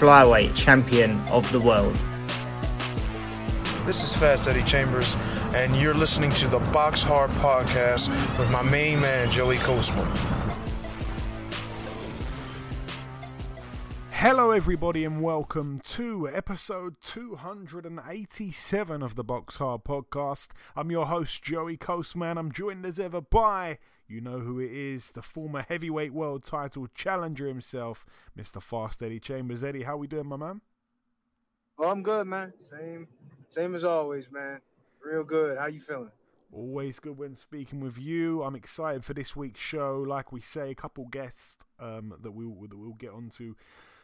flyweight champion of the world. This is Fast Eddie Chambers, and you're listening to the Box Hard Podcast with my main man, Joey Coastman. Hello, everybody, and welcome to episode 287 of the Box Hard Podcast. I'm your host, Joey Coastman. I'm joined as ever by, you know who it is, the former heavyweight world title challenger himself, Mr. Fast Eddie Chambers. Eddie, how we doing, my man? Oh, I'm good, man. Same as always, man. Real good. How you feeling? Always good when speaking with you. I'm excited for this week's show. Like we say, a couple guests that we'll get onto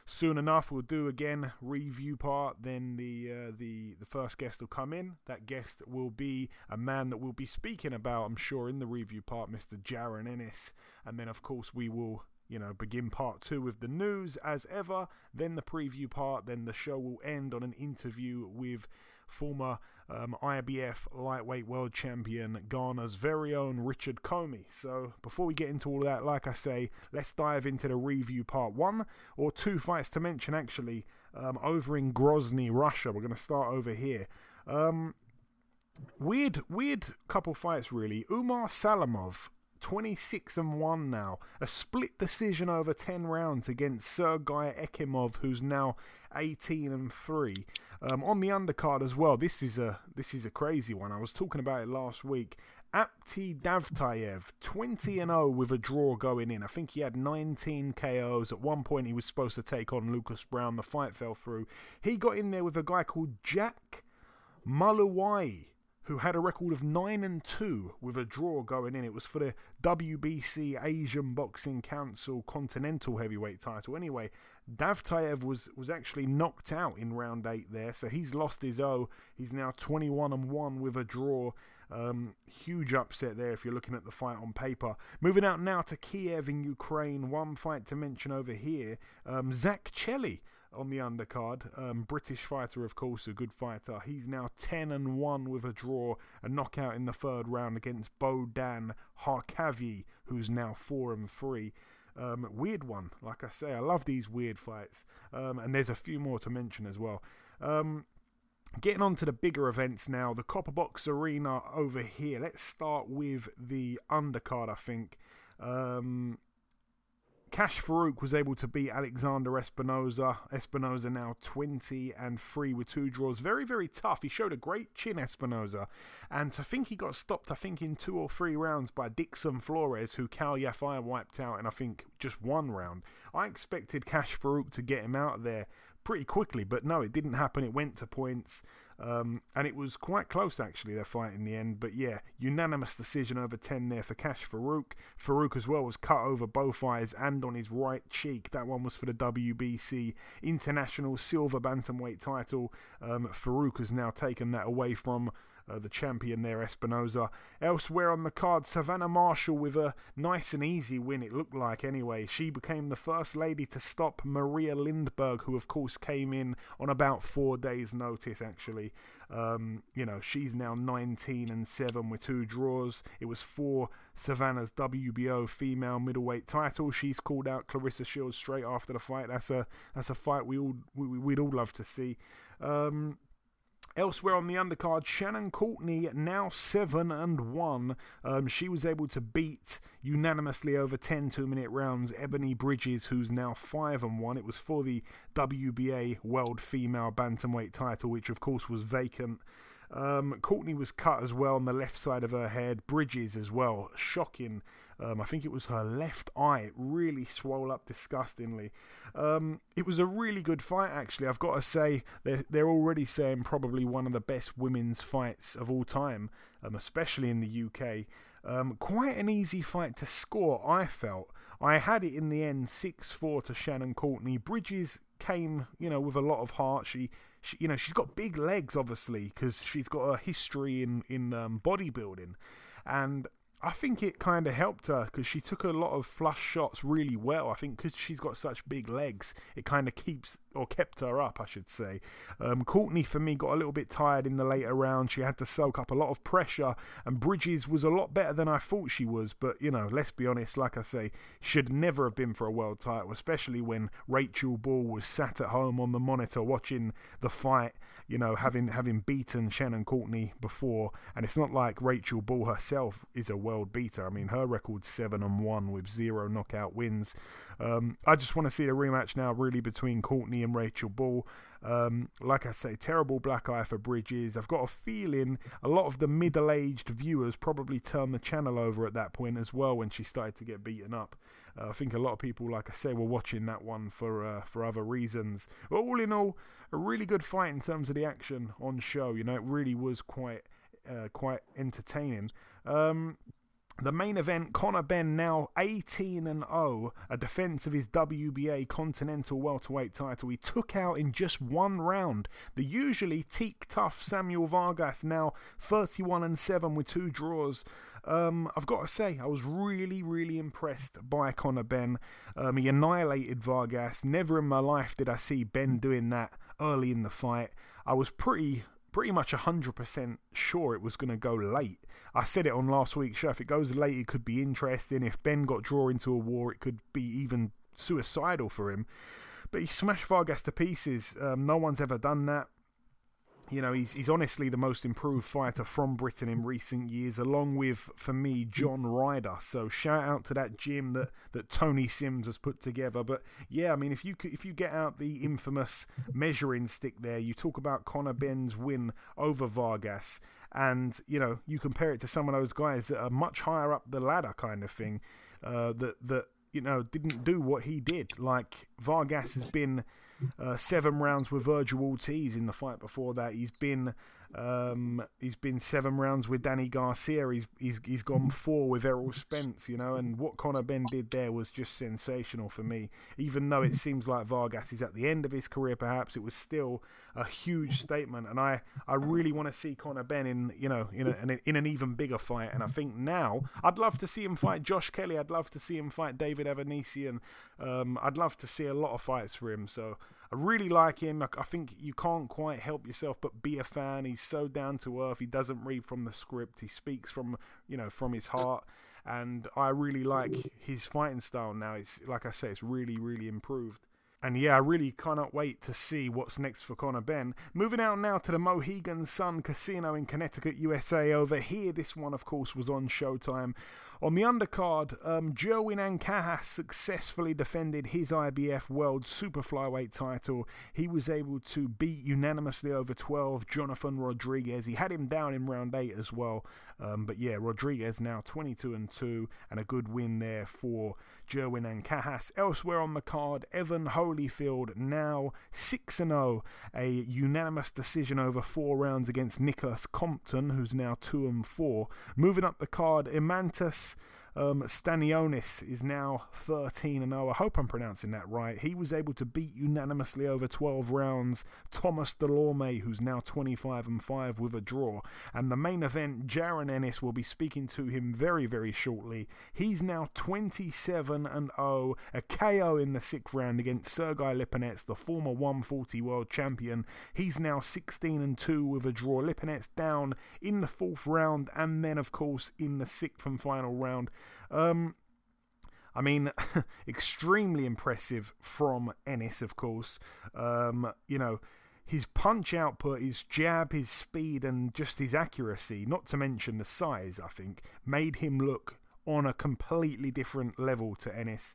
soon enough. We'll do again review part. Then the first guest will come in. That guest will be a man that we'll be speaking about, I'm sure, in the review part, Mr. Jaron Ennis. And then, of course, we will, you know, begin part two with the news as ever. Then the preview part. Then the show will end on an interview with former IBF lightweight world champion, Ghana's very own Richard Commey. So before we get into all of that, like I say, let's dive into the review part one, or two fights to mention actually, over in Grozny, Russia. We're going to start over here. Weird couple fights really. Umar Salamov, 26-1 now, a split decision over 10 rounds against Sergei Ekimov, who's now 18-3. On the undercard as well, this is a crazy one. I was talking about it last week. Apti Davtaev, 20-0 with a draw going in. I think he had 19 KOs. At one point he was supposed to take on Lucas Brown. The fight fell through. He got in there with a guy called Jack Malouwai, who had a record of 9-2 with a draw going in. It was for the WBC Asian Boxing Council Continental Heavyweight title. Anyway, Davtaev was actually knocked out in round 8 there, so he's lost his O. He's now 21-1 with a draw. Huge upset there if you're looking at the fight on paper. Moving out now to Kiev in Ukraine. One fight to mention over here. Zach Chelly on the undercard, British fighter, of course, a good fighter. He's now 10-1 with a draw, a knockout in the third round against Bohdan Harkavyi, who's now 4-3. Weird one, like I say. I love these weird fights, and there's a few more to mention as well. Getting on to the bigger events now, the Copper Box Arena over here. Let's start with the undercard, I think. Kash Farouk was able to beat Alexander Espinoza. Espinoza now 20-3 with two draws. Very, very tough. He showed a great chin, Espinoza. And to think he got stopped, I think, in 2 or 3 rounds by Dixon Flores, who Cal Yafai wiped out in, I think, just 1 round. I expected Kash Farouk to get him out of there pretty quickly, but no, it didn't happen. It went to points, and it was quite close actually, their fight in the end. But yeah, unanimous decision over 10 there for Kash Farouk. Farouk as well was cut over both eyes and on his right cheek. That one was for the WBC International Silver Bantamweight title. Farouk has now taken that away from the champion there, Espinoza. Elsewhere on the card, Savannah Marshall with a nice and easy win, it looked like anyway. She became the first lady to stop Maria Lindbergh, who of course came in on about 4 days' notice actually. You know, she's now 19-7 with 2 draws. It was for Savannah's WBO female middleweight title. She's called out Clarissa Shields straight after the fight. That's a fight we'd all love to see. Elsewhere on the undercard, Shannon Courtenay, now 7-1. She was able to beat, unanimously over 10 two-minute rounds, Ebony Bridges, who's now 5-1. It was for the WBA World Female Bantamweight title, which, of course, was vacant. Courtenay was cut as well on the left side of her head. Bridges as well. Shocking. I think it was her left eye. It really swole up disgustingly. It was a really good fight, actually. I've got to say, they're already saying probably one of the best women's fights of all time, especially in the UK. Quite an easy fight to score, I felt. I had it in the end 6-4 to Shannon Courtenay. Bridges came, you know, with a lot of heart. She you know, she's got big legs, obviously, because she's got a history in bodybuilding. And I think it kind of helped her because she took a lot of flush shots really well. I think because she's got such big legs, it kind of kept her up, I should say. Courtenay, for me, got a little bit tired in the later round. She had to soak up a lot of pressure, and Bridges was a lot better than I thought she was. But, you know, let's be honest, like I say, should never have been for a world title, especially when Rachel Ball was sat at home on the monitor watching the fight, you know, having beaten Shannon Courtenay before. And it's not like Rachel Ball herself is a world beater. I mean, her record's 7-1 with 0 knockout wins. I just want to see the rematch now, really, between Courtenay and Rachel Ball. Like I say, terrible black eye for Bridges. I've got a feeling a lot of the middle-aged viewers probably turned the channel over at that point as well when she started to get beaten up. I think a lot of people, like I say, were watching that one for other reasons. But all in all, a really good fight in terms of the action on show. You know, it really was quite entertaining. The main event, Conor Benn, now 18-0, a defence of his WBA Continental Welterweight title. He took out in just one round the usually teak-tough Samuel Vargas, now 31-7 with 2 draws. I've got to say, I was really, really impressed by Conor Benn. He annihilated Vargas. Never in my life did I see Benn doing that early in the fight. I was pretty much 100% sure it was going to go late. I said it on last week's show. If it goes late, it could be interesting. If Ben got drawn into a war, it could be even suicidal for him. But he smashed Vargas to pieces. No one's ever done that. You know, he's honestly the most improved fighter from Britain in recent years, along with, for me, John Ryder. So shout out to that gym that Tony Sims has put together. But yeah, I mean, if you get out the infamous measuring stick there, you talk about Conor Benn's win over Vargas, and, you know, you compare it to some of those guys that are much higher up the ladder, kind of thing, that you know, didn't do what he did. Like, Vargas has been 7 rounds with Virgil Ortiz in the fight before that. He's been 7 rounds with Danny Garcia. He's gone 4 with Errol Spence, you know. And what Conor Benn did there was just sensational for me. Even though it seems like Vargas is at the end of his career, perhaps, it was still a huge statement. And I really want to see Conor Benn in an even bigger fight. And I think now I'd love to see him fight Josh Kelly. I'd love to see him fight David Evanesian. I'd love to see a lot of fights for him. So I really like him. I think you can't quite help yourself but be a fan. He's so down to earth. He doesn't read from the script. He speaks from his heart. And I really like his fighting style now. It's, like I say, it's really, really improved. And yeah, I really cannot wait to see what's next for Conor Benn. Moving out now to the Mohegan Sun Casino in Connecticut, USA. Over here, this one, of course, was on Showtime. On the undercard, Jerwin Ancajas successfully defended his IBF World Super Flyweight title. He was able to beat unanimously over 12 Jonathan Rodriguez. He had him down in round 8 as well. But yeah, Rodriguez now 22-2, and a good win there for Jerwin Ancajas. Elsewhere on the card, Evan Holyfield now 6-0, a unanimous decision over 4 rounds against Nicholas Compton, who's now 2-4. Moving up the card, Imantas Stanionis is now 13-0. I hope I'm pronouncing that right. He was able to beat unanimously over 12 rounds Thomas Delorme, who's now 25-5 with a draw. And the main event, Jaron Ennis, will be speaking to him very, very shortly. He's now 27-0, a KO in the 6th round against Sergey Lipinets, the former 140 world champion. He's now 16-2 with a draw. Lipinets down in the 4th round, and then, of course, in the 6th and final round. I mean, extremely impressive from Ennis, of course. You know, his punch output, his jab, his speed, and just his accuracy, not to mention the size, I think, made him look on a completely different level to Lipinets.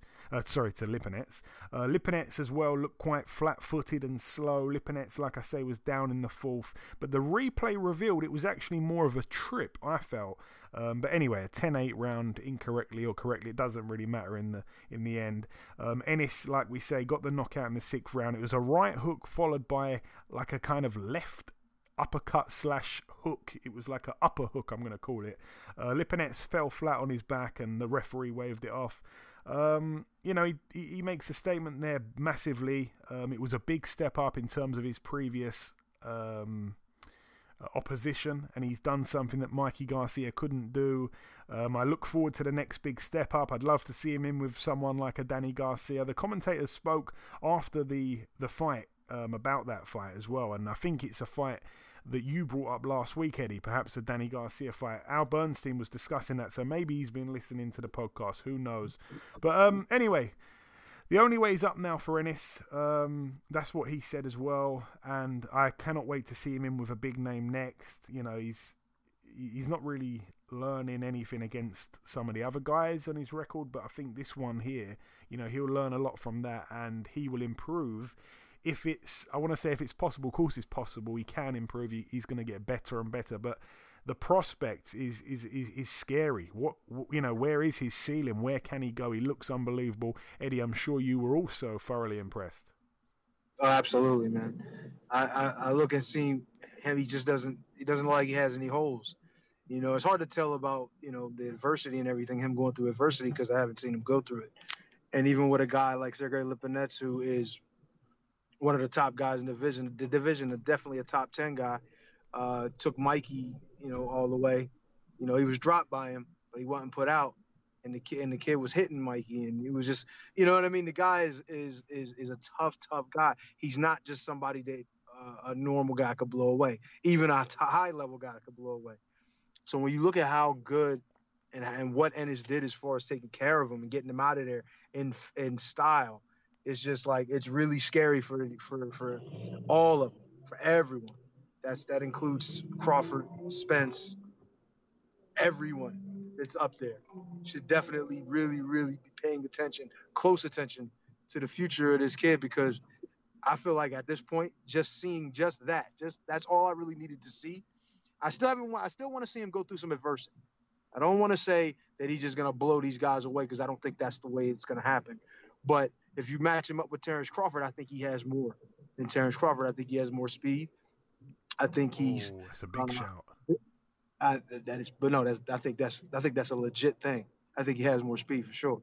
Lipinets as well looked quite flat-footed and slow. Lipinets, like I say, was down in the 4th, but the replay revealed it was actually more of a trip, I felt. But anyway, a 10-8 round, incorrectly or correctly, it doesn't really matter in the end. Ennis, like we say, got the knockout in the 6th round. It was a right hook followed by like a kind of left uppercut slash hook. It was like an upper hook, I'm going to call it. Lipinets fell flat on his back and the referee waved it off. You know, he makes a statement there massively. It was a big step up in terms of his previous opposition, and he's done something that Mikey Garcia couldn't do. I look forward to the next big step up. I'd love to see him in with someone like a Danny Garcia. The commentators spoke after the fight about that fight as well, and I think it's a fight that you brought up last week, Eddie, perhaps the Danny Garcia fight. Al Bernstein was discussing that, so maybe he's been listening to the podcast. Who knows? But anyway, the only way is up now for Ennis. That's what he said as well, and I cannot wait to see him in with a big name next. You know, he's not really learning anything against some of the other guys on his record, but I think this one here, you know, he'll learn a lot from that, and he will improve. If it's possible, of course it's possible, he can improve, he's going to get better and better, but the prospect is scary. Where is his ceiling? Where can he go? He looks unbelievable. Eddie, I'm sure you were also thoroughly impressed. Oh, absolutely, man. I look and see him, he doesn't look like he has any holes. You know, it's hard to tell about, you know, the adversity and everything, him going through adversity, because I haven't seen him go through it. And even with a guy like Sergey Lipinets, who is one of the top guys in the division, and definitely a top 10 guy, took Mikey, you know, all the way. You know, he was dropped by him, but he wasn't put out, and the kid was hitting Mikey, and it was just, you know what I mean? The guy is a tough guy. He's not just somebody that a normal guy could blow away. Even a high-level guy could blow away. So when you look at how good and what Ennis did as far as taking care of him and getting him out of there in style, it's just like, it's really scary for all of them, for everyone. That includes Crawford, Spence, everyone that's up there should definitely really, really be paying attention, close attention to the future of this kid, because I feel like at this point, that's all I really needed to see. I still want to see him go through some adversity. I don't want to say that he's just going to blow these guys away, because I don't think that's the way it's going to happen. But if you match him up with Terrence Crawford, I think he has more than Terrence Crawford. I think he has more speed. I think he's. Oh, that's a big shout. I think that's a legit thing. I think he has more speed for sure,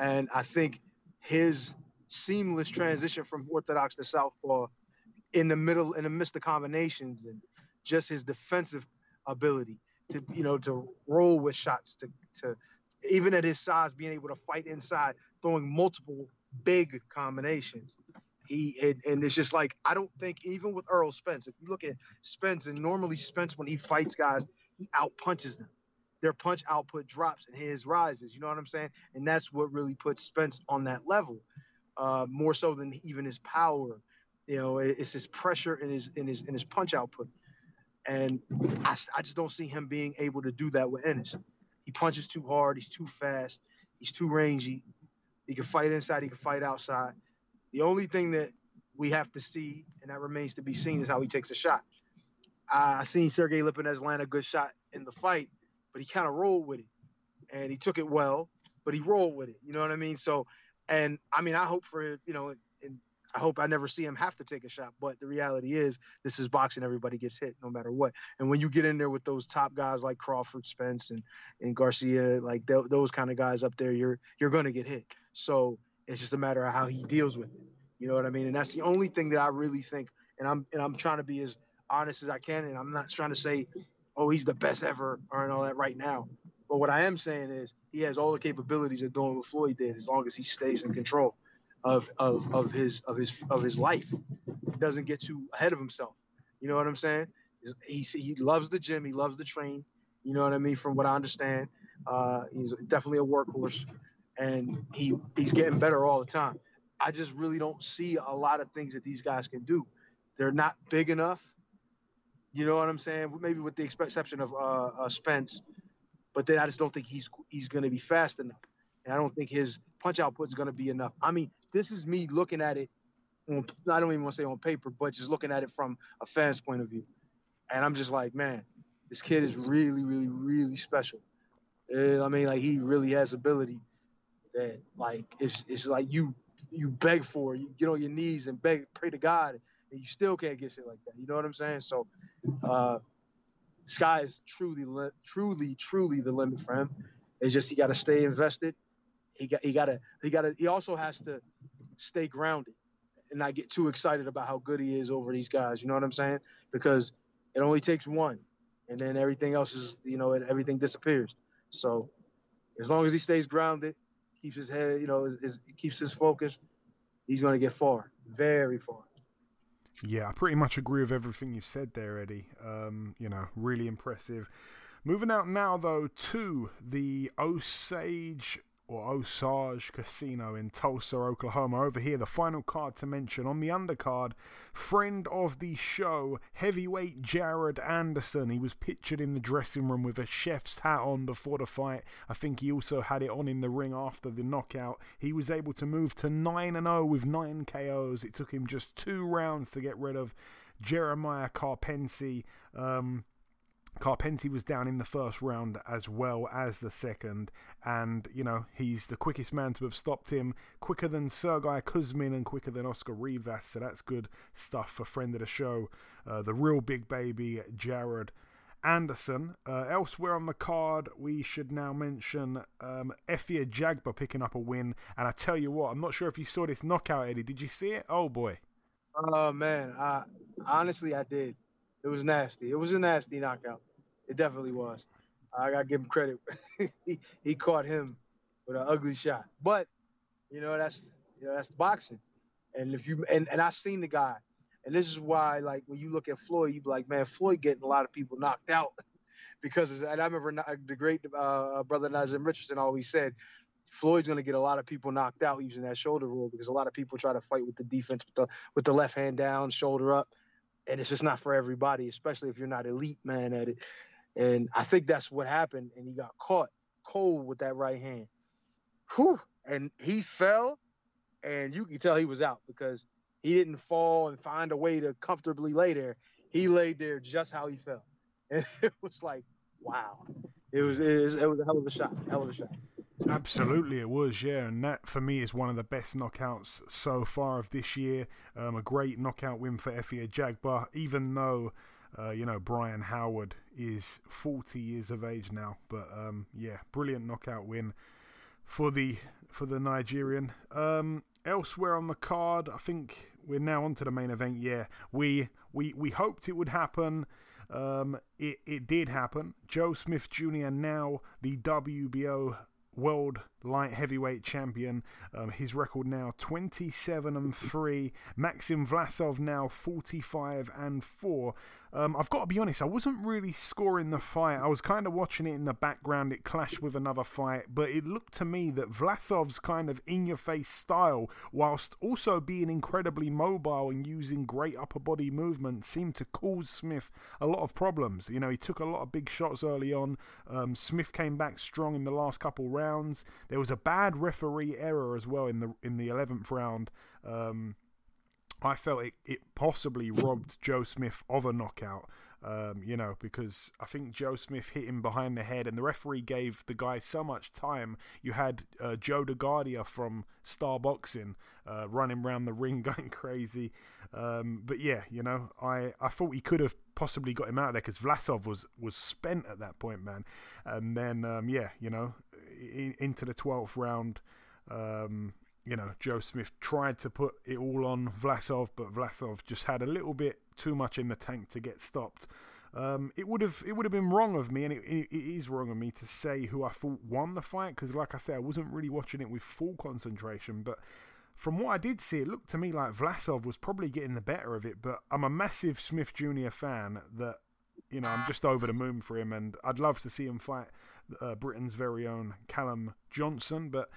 and I think his seamless transition from orthodox to southpaw, in the midst of combinations, and just his defensive ability to roll with shots, to even at his size, being able to fight inside, throwing multiple big combinations. And it's just like, I don't think, even with Errol Spence, if you look at Spence, and normally Spence, when he fights guys, he out-punches them. Their punch output drops and his rises, you know what I'm saying? And that's what really puts Spence on that level, more so than even his power. You know, it's his pressure and his punch output. And I just don't see him being able to do that with Ennis. He punches too hard. He's too fast. He's too rangy. He can fight inside. He can fight outside. The only thing that we have to see, and that remains to be seen, is how he takes a shot. I seen Sergey Lipinets land a good shot in the fight, but he kind of rolled with it. And he took it well, but he rolled with it. You know what I mean? So, and I mean, I hope for, you know, and I hope I never see him have to take a shot. But the reality is, this is boxing. Everybody gets hit no matter what. And when you get in there with those top guys like Crawford, Spence, and Garcia, like those kind of guys up there, you're going to get hit. So it's just a matter of how he deals with it. You know what I mean? And that's the only thing that I really think, and I'm trying to be as honest as I can, and I'm not trying to say, oh, he's the best ever or all that right now. But what I am saying is he has all the capabilities of doing what Floyd did, as long as he stays in control of his life. He doesn't get too ahead of himself. You know what I'm saying? He loves the gym. He loves the train. You know what I mean? From what I understand, he's definitely a workhorse. And he's getting better all the time. I just really don't see a lot of things that these guys can do. They're not big enough. You know what I'm saying? Maybe with the exception of Spence. But then I just don't think he's going to be fast enough. And I don't think his punch output is going to be enough. I mean, this is me looking at it. I don't even want to say on paper, but just looking at it from a fan's point of view. And I'm just like, man, this kid is really, really, really special. I mean, like, he really has ability. That, like, it's like you beg for it. You get on your knees and beg, pray to God and you still can't get shit like that. You know what I'm saying? So sky is truly the limit for him. It's just he got to stay invested. He also has to stay grounded and not get too excited about how good he is over these guys. You know what I'm saying? Because it only takes one, and then everything else is, you know, everything disappears. So as long as he stays grounded, keeps his head, you know, keeps his focus, he's going to get far, very far. Yeah, I pretty much agree with everything you've said there, Eddie. You know, really impressive. Moving out now, though, to the Osage Casino in Tulsa, Oklahoma. Over here, the final card to mention on the undercard, friend of the show, heavyweight Jared Anderson. He was pictured in the dressing room with a chef's hat on before the fight. I think he also had it on in the ring after the knockout. He was able to move to 9-0 with 9 KOs. It took him just 2 rounds to get rid of Jeremiah Carpensi. Carpenti was down in the first round as well as the second, and you know, he's the quickest man to have stopped him, quicker than Sergey Kuzmin and quicker than Oscar Rivas, so that's good stuff for friend of the show, the real big baby Jared Anderson. Elsewhere on the card, we should now mention Efe Ajagba picking up a win, and I tell you what, I'm not sure if you saw this knockout, Eddie. Did you see it? Oh boy. Oh man, I honestly did. It was nasty. It was a nasty knockout. It definitely was. I got to give him credit. he caught him with an ugly shot. But, that's boxing. And if you and I seen the guy. And this is why, like, when you look at Floyd, you be like, man, Floyd getting a lot of people knocked out. And I remember the great brother Nazim Richardson always said, Floyd's going to get a lot of people knocked out using that shoulder rule, because a lot of people try to fight with the defense, with the left hand down, shoulder up. And it's just not for everybody, especially if you're not elite, man, at it. And I think that's what happened. And he got caught cold with that right hand. Whew. And he fell, and you can tell he was out, because he didn't fall and find a way to comfortably lay there. He laid there just how he fell. And it was like, wow. It was a hell of a shot. Absolutely it was, yeah, and that for me is one of the best knockouts so far of this year. A great knockout win for Efe Ajagba, even though Brian Howard is 40 years of age now, but brilliant knockout win for the Nigerian. Elsewhere on the card, I think we're now onto the main event. Yeah, we hoped it would happen. It did happen. Joe Smith Jr., now the WBO World Light Heavyweight Champion. His record now 27-3. Maxim Vlasov now 45-4. I've got to be honest, I wasn't really scoring the fight. I was kind of watching it in the background. It clashed with another fight, but it looked to me that Vlasov's kind of in-your-face style, whilst also being incredibly mobile and using great upper body movement, seemed to cause Smith a lot of problems. You know, he took a lot of big shots early on. Smith came back strong in the last couple rounds. There was a bad referee error as well in the 11th round. I felt it possibly robbed Joe Smith of a knockout, because I think Joe Smith hit him behind the head, and the referee gave the guy so much time. You had Joe DeGardia from Star Boxing running around the ring going crazy. But yeah, I thought he could have possibly got him out of there, because Vlasov was spent at that point, man. And then, into the 12th round, Joe Smith tried to put it all on Vlasov, but Vlasov just had a little bit too much in the tank to get stopped. It would have been wrong of me, and it is wrong of me to say who I thought won the fight, because like I said, I wasn't really watching it with full concentration, but from what I did see, it looked to me like Vlasov was probably getting the better of it, but I'm a massive Smith Jr. fan that, I'm just over the moon for him, and I'd love to see him fight Britain's very own Callum Johnson, but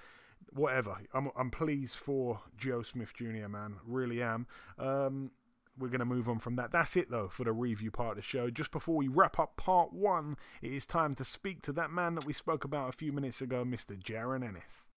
whatever. I'm pleased for Joe Smith Jr., man. Really am. We're going to move on from that. That's it, though, for the review part of the show. Just before we wrap up part one, it is time to speak to that man that we spoke about a few minutes ago, Mr. Jaron Ennis.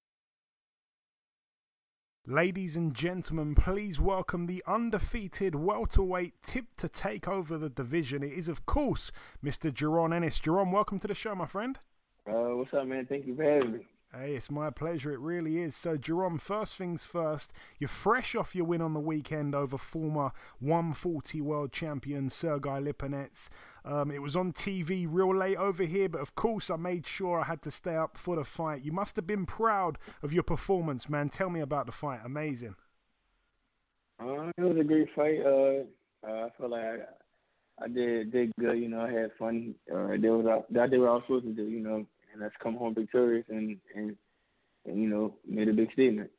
Ladies and gentlemen, please welcome the undefeated welterweight tip to take over the division. It is, of course, Mr. Jaron Ennis. Jaron, welcome to the show, my friend. What's up, man? Thank you for having me. Hey, it's my pleasure, it really is. So, Jaron, first things first, you're fresh off your win on the weekend over former 140 world champion Sergey Lipinets. It was on TV real late over here, but of course I made sure I had to stay up for the fight. You must have been proud of your performance, man. Tell me about the fight. Amazing. It was a great fight. I feel like I did good, you know, I had fun. I did what I was supposed to do, you know. And that's come home victorious and you know, made a big statement.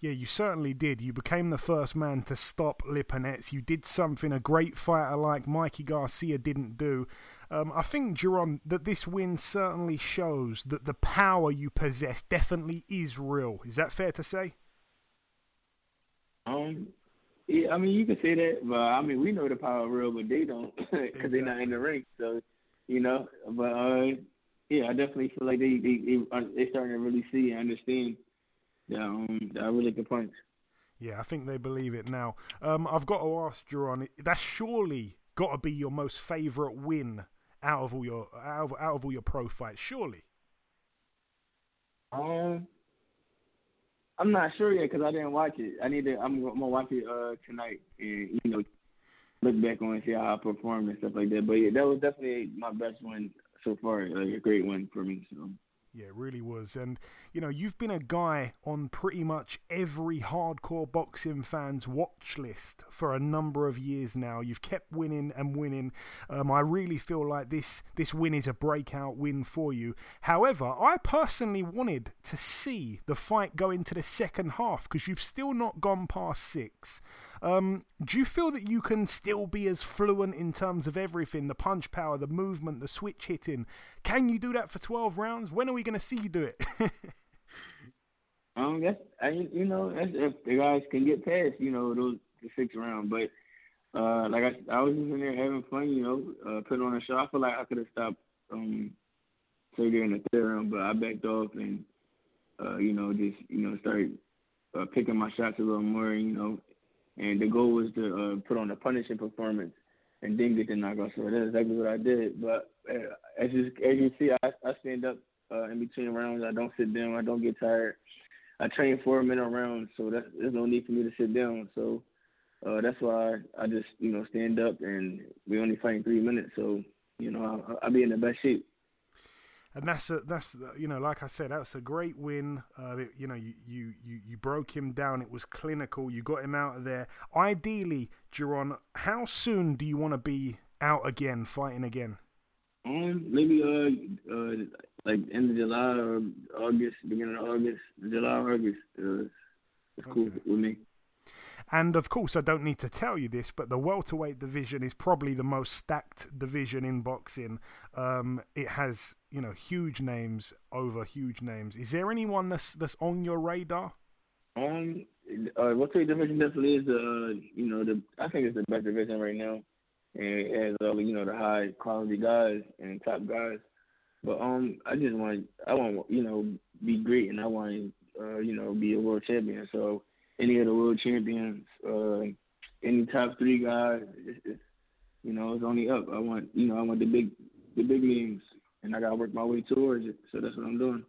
Yeah, you certainly did. You became the first man to stop Lipinets. You did something a great fighter like Mikey Garcia didn't do. I think, Jaron, that this win certainly shows that the power you possess definitely is real. Is that fair to say? Yeah, I mean, you can say that, but I mean, we know the power is real, but they don't because exactly. They're not in the ring. So, you know, but... yeah, I definitely feel like they're starting to really see and understand that I really can punch. Yeah, I think they believe it now. I've got to ask, Jaron, that's surely got to be your most favorite win out of all your pro fights, surely. I'm not sure yet because I didn't watch it. I'm gonna watch it tonight and you know look back on and see how I performed and stuff like that. But yeah, that was definitely my best win so far, like a great win for me. So. Yeah, it really was. And, you know, you've been a guy on pretty much every hardcore boxing fan's watch list for a number of years now. You've kept winning and winning. I really feel like this win is a breakout win for you. However, I personally wanted to see the fight go into the second half because you've still not gone past 6. Do you feel that you can still be as fluent in terms of everything, the punch power, the movement, the switch hitting? Can you do that for 12 rounds? When are we going to see you do it? You know, that's if the guys can get past, you know, the 6th round. But like I was just in there having fun, you know, putting on a show. I feel like I could have stopped Sergey in the 3rd round, but I backed off and, you know, just, you know, started picking my shots a little more, you know. And the goal was to put on a punishing performance and then get the knockout. So that's exactly what I did. But as you see, I stand up in between rounds. I don't sit down. I don't get tired. I train 4-minute rounds, so there's no need for me to sit down. So that's why I just, you know, stand up, and we only fight 3 minutes. So, you know, I'll be in the best shape. And that's you know, like I said, that was a great win. You know, you broke him down. It was clinical. You got him out of there. Ideally, Jaron, how soon do you want to be out again, fighting again? Maybe like end of July or August, beginning of August, July or August. It's okay. Cool with me. And, of course, I don't need to tell you this, but the welterweight division is probably the most stacked division in boxing. It has, you know, huge names over huge names. Is there anyone that's on your radar? Welterweight division definitely is, you know, I think it's the best division right now. And it has, you know, the high-quality guys and top guys. But I want you know, be great, and I want to, you know, be a world champion. So, any of the world champions, any top 3 guys, you know, it's only up. I want the big names, and I gotta work my way towards it. So that's what I'm doing.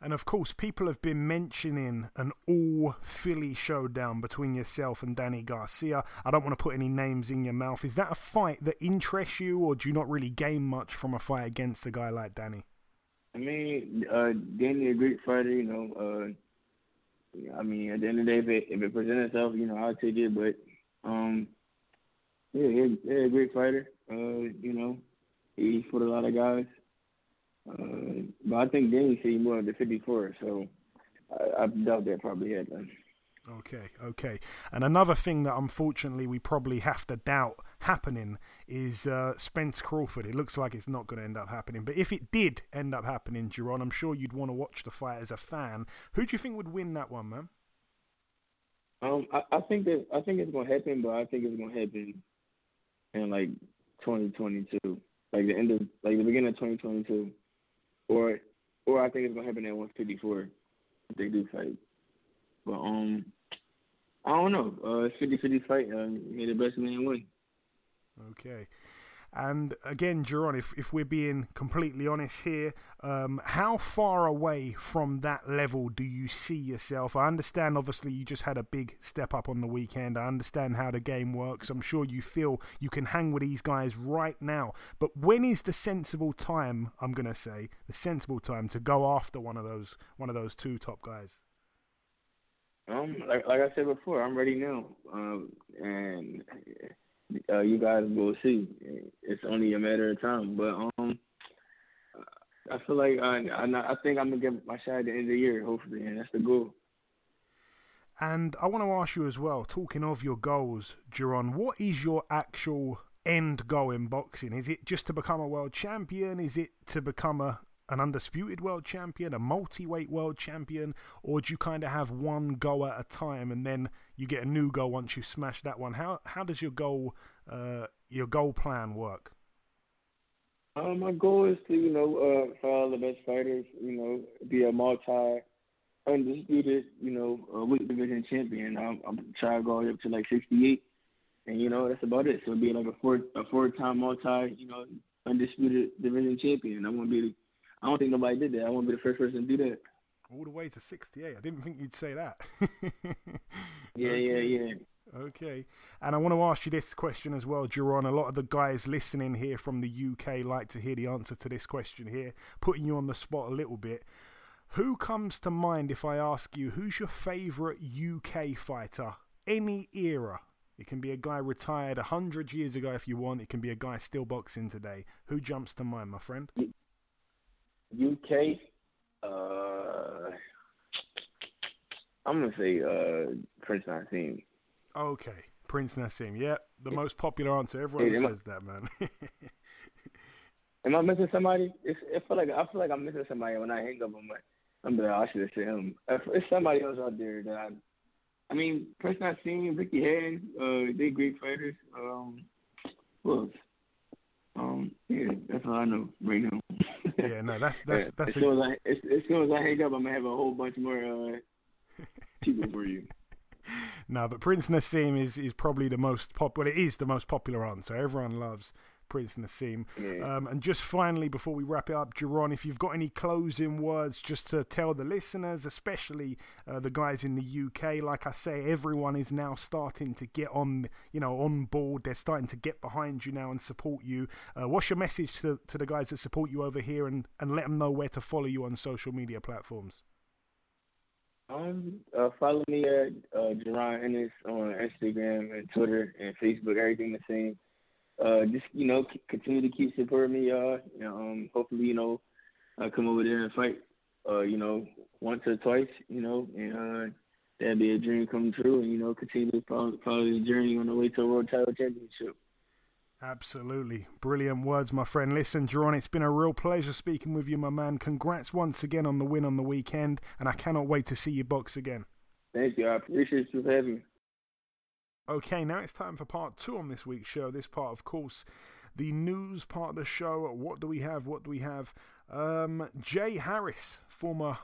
And of course, people have been mentioning an all Philly showdown between yourself and Danny Garcia. I don't want to put any names in your mouth. Is that a fight that interests you, or do you not really gain much from a fight against a guy like Danny? I mean, Danny a great fighter, you know. I mean, at the end of the day, if it presents itself, you know, I'll take it. But, yeah, he's a great fighter. You know, he fought a lot of guys. But I think Danny said he moved to 54, so I doubt that probably happened. Okay. And another thing that, unfortunately, we probably have to doubt happening is Spence Crawford. It looks like it's not going to end up happening. But if it did end up happening, Jaron, I'm sure you'd want to watch the fight as a fan. Who do you think would win that one, man? I think it's going to happen, but I think it's going to happen in, like, 2022. Like, the beginning of 2022. Or I think it's going to happen at 154 if they do fight. But, I don't know. It's 50-50 fight. May the best man win. Okay. And again, Jaron, if we're being completely honest here, how far away from that level do you see yourself? I understand, obviously, you just had a big step up on the weekend. I understand how the game works. I'm sure you feel you can hang with these guys right now. But when is the sensible time, I'm going to say, the sensible time to go after one of those two top guys? Like I said before, I'm ready now. You guys will see. It's only a matter of time. But I feel like I think I'm going to get my shot at the end of the year, hopefully, and that's the goal. And I want to ask you as well, talking of your goals, Jaron, what is your actual end goal in boxing? Is it just to become a world champion? Is it to become an undisputed world champion, a multi-weight world champion, or do you kind of have one go at a time and then you get a new goal once you smash that one? How does your goal plan work? My goal is to, for all the best fighters, be a multi-undisputed, weight division champion. I'm trying to go up to like 68, and that's about it. So it'll be like a four-time multi, undisputed division champion. I don't think nobody did that. I want to be the first person to do that. All the way to 68. I didn't think you'd say that. Yeah. Okay. And I want to ask you this question as well, Jaron. A lot of the guys listening here from the UK like to hear the answer to this question here, putting you on the spot a little bit. Who comes to mind if I ask you, who's your favourite UK fighter? Any era. It can be a guy retired 100 years ago if you want. It can be a guy still boxing today. Who jumps to mind, my friend? UK, I'm going to say Prince Nassim. Okay, Prince Nassim. Yeah, the most popular answer. Everyone says that, man. Am I missing somebody? I feel like I'm missing somebody when I hang up on my number. I should have said him. It's somebody else out there that I mean, Prince Nassim, Ricky Hatton, they're great fighters. Who else? Yeah, that's all I know right now. Yeah, no, that's. As soon as I hang up, I'm gonna have a whole bunch more people for you. No, but Prince Nassim is probably the most popular. Well, it is the most popular answer. Everyone loves Prince Nassim. Yeah. And just finally, before we wrap it up, Jaron, if you've got any closing words just to tell the listeners, especially the guys in the UK, like I say, everyone is now starting to get on, on board. They're starting to get behind you now and support you. What's your message to the guys that support you over here and let them know where to follow you on social media platforms? Follow me at Jaron Ennis on Instagram and Twitter and Facebook, everything the same. Just, continue to keep supporting me, y'all. Hopefully, I come over there and fight, once or twice, and that'd be a dream come true. And, continue to follow this journey on the way to a world title championship. Absolutely. Brilliant words, my friend. Listen, Jaron, it's been a real pleasure speaking with you, my man. Congrats once again on the win on the weekend, and I cannot wait to see you box again. Thank you. I appreciate you for having me. Okay, now it's time for part two on this week's show. This part, of course, the news part of the show. What do we have? Jay Harris, former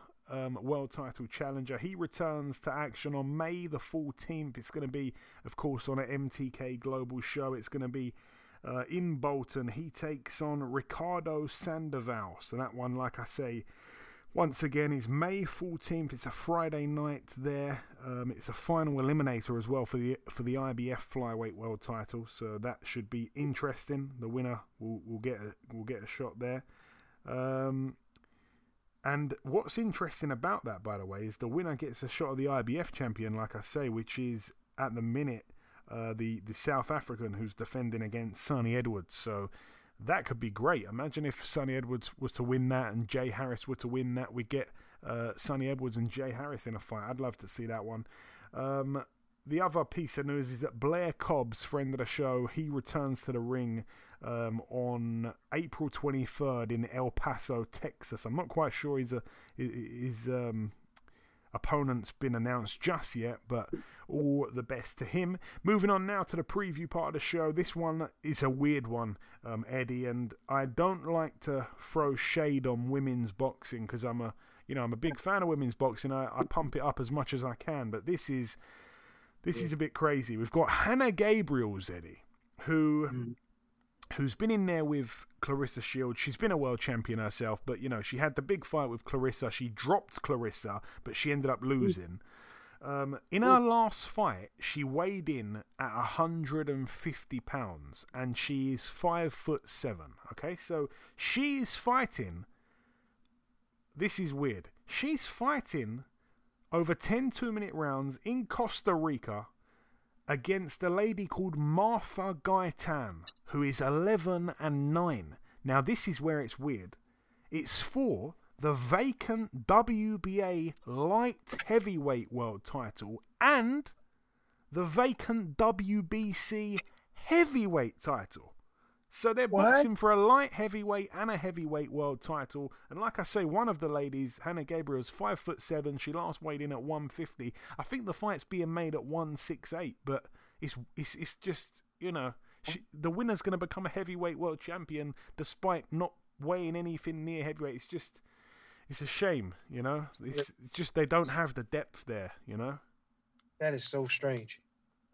world title challenger. He returns to action on May the 14th. It's going to be, of course, on an MTK Global show. It's going to be in Bolton. He takes on Ricardo Sandoval. So that one, like I say, once again, is May 14th. It's a Friday night there. It's a final eliminator as well for the IBF flyweight world title. So that should be interesting. The winner will get a shot there. And what's interesting about that, by the way, is the winner gets a shot of the IBF champion, like I say, which is at the minute the South African who's defending against Sonny Edwards. So that could be great. Imagine if Sonny Edwards was to win that and Jay Harris were to win that. We get Sonny Edwards and Jay Harris in a fight. I'd love to see that one. The other piece of news is that Blair Cobbs, friend of the show, he returns to the ring on April 23rd in El Paso, Texas. I'm not quite sure his opponent's been announced just yet, but all the best to him. Moving on now to the preview part of the show. This one is a weird one, Eddie, and I don't like to throw shade on women's boxing because I'm a big fan of women's boxing. I pump it up as much as I can, but this is a bit crazy. We've got Hannah Gabriel, Eddie, who who's been in there with Clarissa Shields. She's been a world champion herself, but, you know, she had the big fight with Clarissa. She dropped Clarissa, but she ended up losing. In our last fight, she weighed in at 150 pounds, and she is 5'7". Okay, so she's fighting. This is weird. She's fighting over 10 two-minute rounds in Costa Rica against a lady called Martha Gaitan, who is 11-9. Now, this is where it's weird. It's for the vacant WBA light heavyweight world title and the vacant WBC heavyweight title. So they're boxing for a light heavyweight and a heavyweight world title. And like I say, one of the ladies, Hannah Gabriel, is 5'7". She last weighed in at 150. I think the fight's being made at 168, but it's just, you know, the winner's going to become a heavyweight world champion despite not weighing anything near heavyweight. It's just, it's a shame, you know. It's just they don't have the depth there, you know. That is so strange.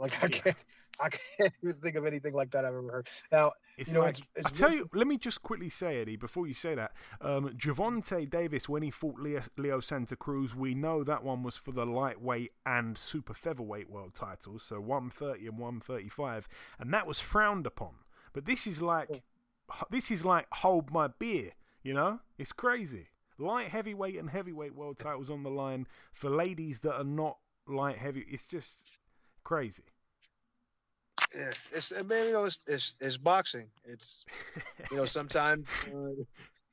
Like I can't even think of anything like that I've ever heard. Now, it's, you know, like, it's I tell you, let me just quickly say, Eddie, before you say that, Gervonta Davis, when he fought Leo Santa Cruz, we know that one was for the lightweight and super featherweight world titles, so 130 and 135, and that was frowned upon. But this is like hold my beer, you know? It's crazy. Light heavyweight and heavyweight world titles on the line for ladies that are not light heavy. It's just crazy. Yeah, it's boxing. It's, you know, sometimes,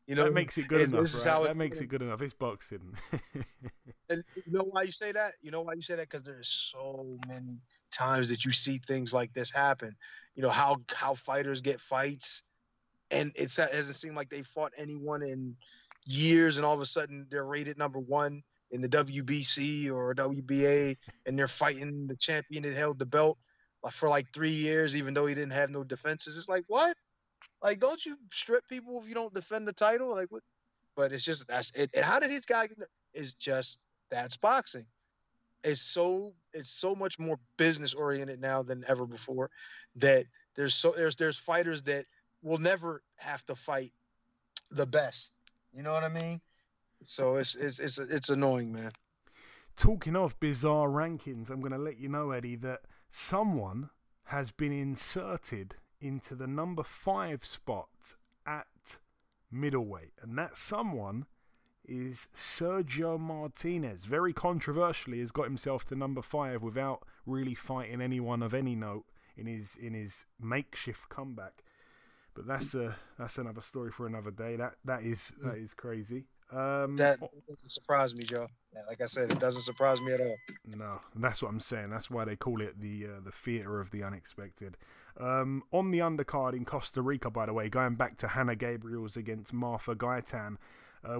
you know, that makes it good enough. Right? That makes it good enough. It's boxing. And you know why you say that? You know why you say that? Because there's so many times that you see things like this happen. You know how fighters get fights, and it doesn't seem like they fought anyone in years, and all of a sudden they're rated number one in the WBC or WBA, and they're fighting the champion that held the belt for like 3 years, even though he didn't have no defenses. It's like, what? Like, don't you strip people if you don't defend the title? Like, what? But it's just, that's it. And how did this guy? It's just, that's boxing. It's so much more business oriented now than ever before. That there's fighters that will never have to fight the best. You know what I mean? So it's annoying, man. Talking of bizarre rankings, I'm going to let you know, Eddie, that someone has been inserted into the number 5 spot at middleweight, and that someone is Sergio Martinez. Very controversially, has got himself to number 5 without really fighting anyone of any note in his makeshift comeback. But that's another story for another day. That is crazy. That doesn't surprise me, Joe. Like I said, it doesn't surprise me at all. No, that's what I'm saying. That's why they call it the theater of the unexpected. On the undercard in Costa Rica, by the way, going back to Hannah Gabriel's against Martha Gaitan,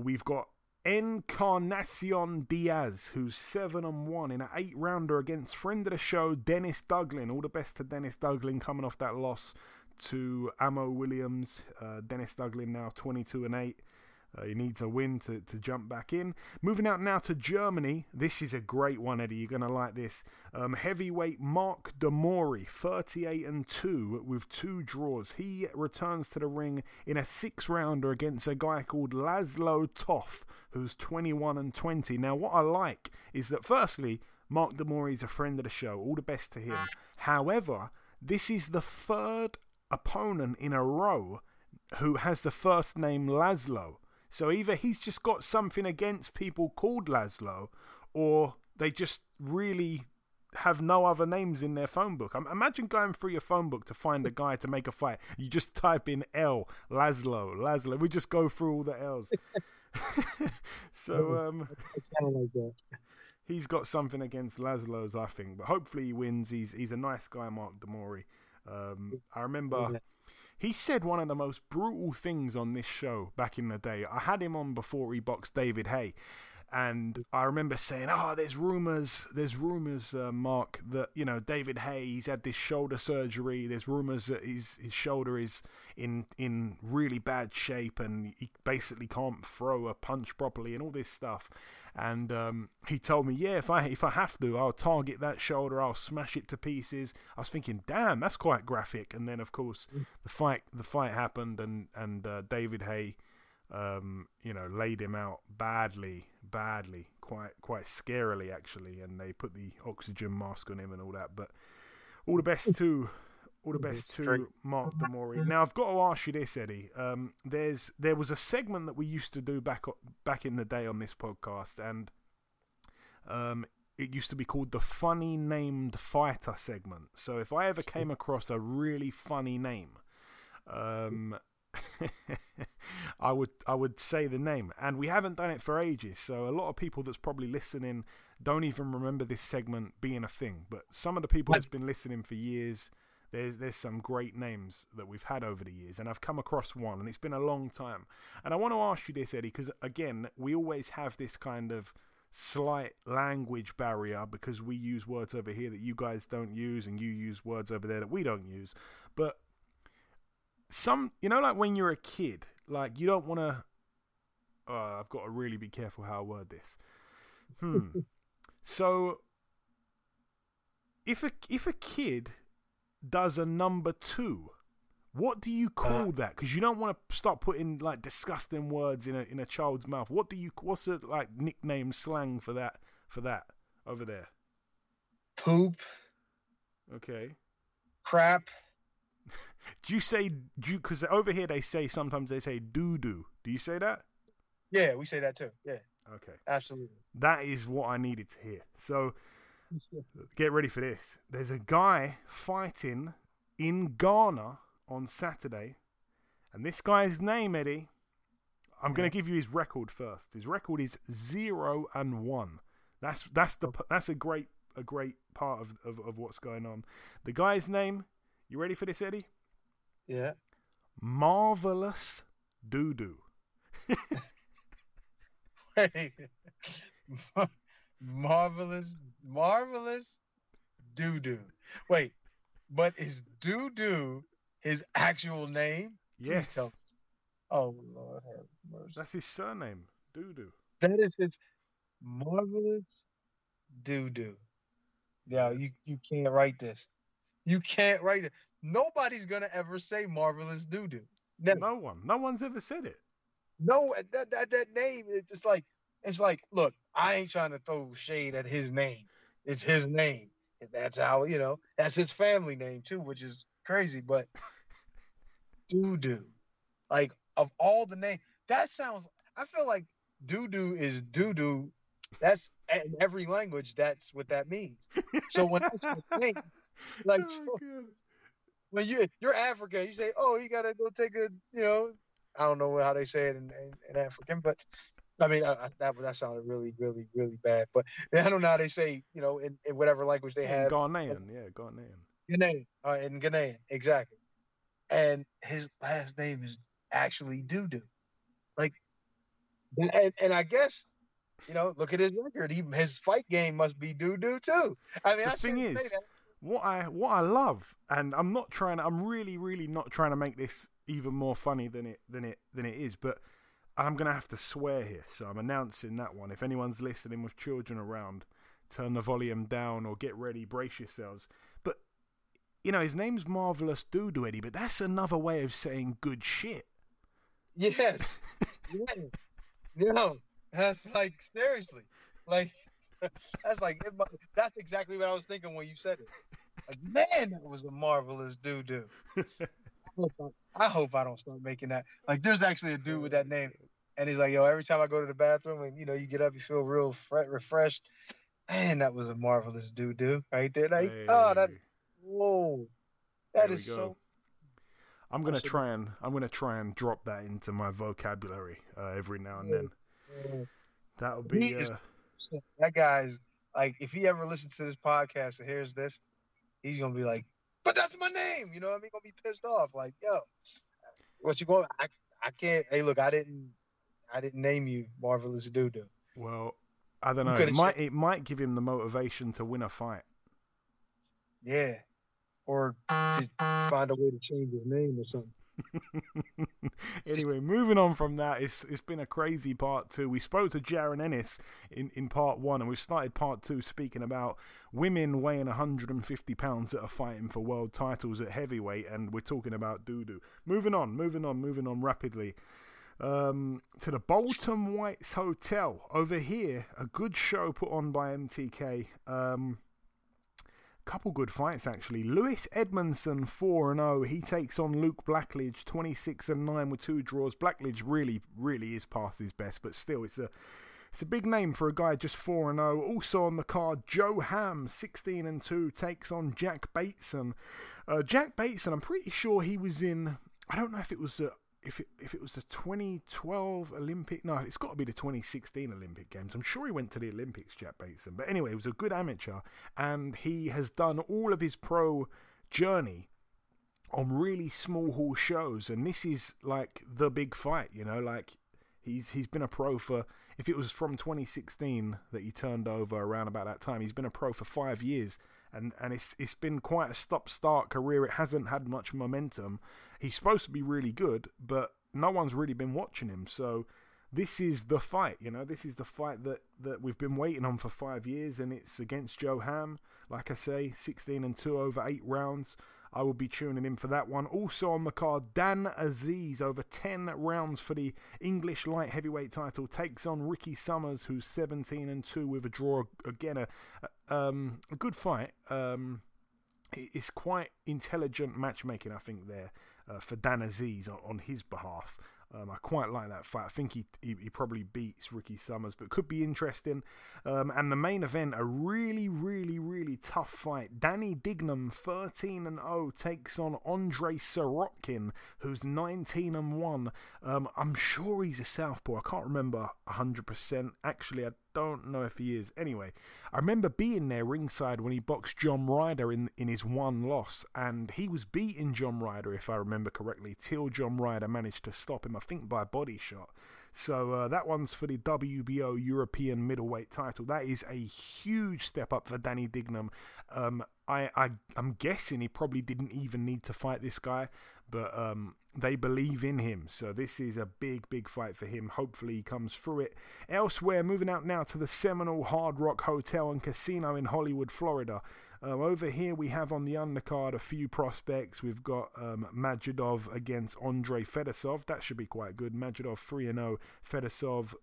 we've got Encarnacion Diaz, who's 7-1 in an 8-rounder against friend of the show Dennis Duglin. All the best to Dennis Duglin coming off that loss to Amo Williams. Dennis Duglin now 22-8. He needs a win to jump back in. Moving out now to Germany. This is a great one, Eddie. You're going to like this. Heavyweight Mark Domori, 38-2 with 2 draws. He returns to the ring in a 6-rounder against a guy called Laszlo Toff, who's 21-20. Now, what I like is that, firstly, Mark Domori is a friend of the show. All the best to him. However, this is the third opponent in a row who has the first name Laszlo. So either he's just got something against people called Laszlo, or they just really have no other names in their phone book. Imagine going through your phone book to find a guy to make a fight. You just type in L, Laszlo. We just go through all the L's. So he's got something against Laszlo's, I think. But hopefully he wins. He's a nice guy, Mark Domori. I remember... He said one of the most brutal things on this show back in the day. I had him on before he boxed David Haye. And I remember saying, oh, there's rumours, Mark, that, you know, David Hay, he's had this shoulder surgery. There's rumours that his shoulder is in really bad shape and he basically can't throw a punch properly and all this stuff. And he told me, yeah, if I have to, I'll target that shoulder, I'll smash it to pieces. I was thinking, damn, that's quite graphic. And then, of course, the fight happened and David Hay, you know, laid him out badly, quite scarily actually, and they put the oxygen mask on him and all that. But all the best to Mark Domori. Now I've got to ask you this, Eddie. There was a segment that we used to do back in the day on this podcast, and it used to be called the Funny Named Fighter segment. So if I ever came across a really funny name, I would say the name, and we haven't done it for ages, so a lot of people that's probably listening don't even remember this segment being a thing. But some of the people that's been listening for years, there's some great names that we've had over the years, and I've come across one, and it's been a long time. And I want to ask you this, Eddie, because again, we always have this kind of slight language barrier because we use words over here that you guys don't use, and you use words over there that we don't use. But some, you know, like when you're a kid, like you don't want to. I've got to really be careful how I word this. So, if a kid does a number two, what do you call that? Because you don't want to start putting like disgusting words in a child's mouth. What do you? What's a like nickname slang for that? For that over there. Poop. Okay. Crap. Do you say do? Because over here they say doo doo. Do you say that? Yeah, we say that too. Yeah. Okay. Absolutely. That is what I needed to hear. So get ready for this. There's a guy fighting in Ghana on Saturday, and this guy's name, Eddie. I'm going to give you his record first. His record is 0-1. That's a great part of what's going on. The guy's name. You ready for this, Eddie? Yeah. Marvelous Doo-Doo. Wait. Marvelous Doo-Doo. Wait, but is Doo-Doo his actual name? Yes. Oh, Lord have mercy. That's his surname, Doo-Doo. That is his Marvelous Doo-Doo. Yeah, you can't write this. You can't write it. Nobody's going to ever say Marvelous Doo-Doo. Never. No one. No one's ever said it. No, that name, it's like, look, I ain't trying to throw shade at his name. It's his name. That's how, you know, that's his family name too, which is crazy, but Doo-Doo. Like, of all the names, that sounds, I feel like Doo-Doo is Doo-Doo. That's in every language, that's what that means. So when I think, like, oh, when you're African, you say, "Oh, you gotta go take a," you know, I don't know how they say it in African, but I mean that sounded really, really, really bad. But I don't know how they say, you know, in whatever language they have. Ghanaian. In Ghanaian, exactly. And his last name is actually Doo-Doo, like, and I guess. You know, look at his record. Even his fight game must be Doo-Doo too. I mean, the thing is, what I love, and I'm really, really not trying to make this even more funny than it is. But I'm gonna have to swear here, so I'm announcing that one. If anyone's listening with children around, turn the volume down or get ready, brace yourselves. But you know, his name's Marvelous Doo-Doo, Eddie. But that's another way of saying good shit. Yes. Yeah. No. That's like, seriously, like, that's exactly what I was thinking when you said it. Like, man, that was a Marvelous Doo-Doo. I hope I don't start making that. Like, there's actually a dude with that name, and he's like, yo, every time I go to the bathroom and, you know, you get up, you feel real refreshed. Man, that was a Marvelous Doo-Doo right there. Like, hey. That is so. I'm gonna try and drop that into my vocabulary every now and then. That would be that guy's like, if he ever listens to this podcast and hears this, he's gonna be like, but that's my name, you know what I mean? Gonna be pissed off, like, yo, what you going? I can't. Hey, look, I didn't name you Marvelous Doo-Doo. Well, I don't know. It might give him the motivation to win a fight. Yeah. Or to find a way to change his name or something. Anyway, moving on from that, it's been a crazy part two. We spoke to Jaron Ennis in part one, and we've started part two speaking about women weighing 150 pounds that are fighting for world titles at heavyweight, and we're talking about doo-doo. Moving on rapidly. To the Bolton Whites Hotel over here, a good show put on by MTK. Couple good fights actually. Lewis Edmondson 4-0. He takes on Luke Blackledge 26-9 with 2 draws. Blackledge really is past his best, but still it's a big name for a guy just 4-0. Also on the card, Joe Ham 16-2 takes on Jack Bateson. Jack Bateson, I'm pretty sure he was in. I don't know if it was if it was the 2012 Olympic... No, it's got to be the 2016 Olympic Games. I'm sure he went to the Olympics, Jack Bateson. But anyway, he was a good amateur, and he has done all of his pro journey on really small hall shows, and this is, like, the big fight, you know? Like, he's been a pro for... If it was from 2016 that he turned over around about that time, he's been a pro for 5 years, and it's been quite a stop-start career. It hasn't had much momentum. He's supposed to be really good, but no one's really been watching him. So this is the fight, you know. This is the fight that we've been waiting on for 5 years, and it's against Joe Ham. Like I say, 16-2 over 8 rounds. I will be tuning in for that one. Also on the card, Dan Aziz, over 10 rounds for the English light heavyweight title, takes on Ricky Summers, who's 17-2 with a draw. Again, a good fight. It's quite intelligent matchmaking, I think, there for Dan Aziz on his behalf. I quite like that fight. I think he probably beats Ricky Summers, but could be interesting. And the main event, a really, really, really tough fight. Danny Dignam, 13-0, takes on Andre Sorokin, who's 19-1. I'm sure he's a southpaw. I can't remember 100%. Actually, I don't know if he is. Anyway, I remember being there ringside when he boxed John Ryder in his one loss, and he was beating John Ryder, if I remember correctly, till John Ryder managed to stop him, I think by body shot. So that one's for the WBO European middleweight title. That is a huge step up for Danny Dignam. I'm guessing he probably didn't even need to fight this guy, but they believe in him. So this is a big, big fight for him. Hopefully he comes through it. Elsewhere, moving out now to the Seminole Hard Rock Hotel and Casino in Hollywood, Florida. Over here we have on the undercard a few prospects. We've got Majidov against Andre Fedosov. That should be quite good. Majidov 3-0, Fedosov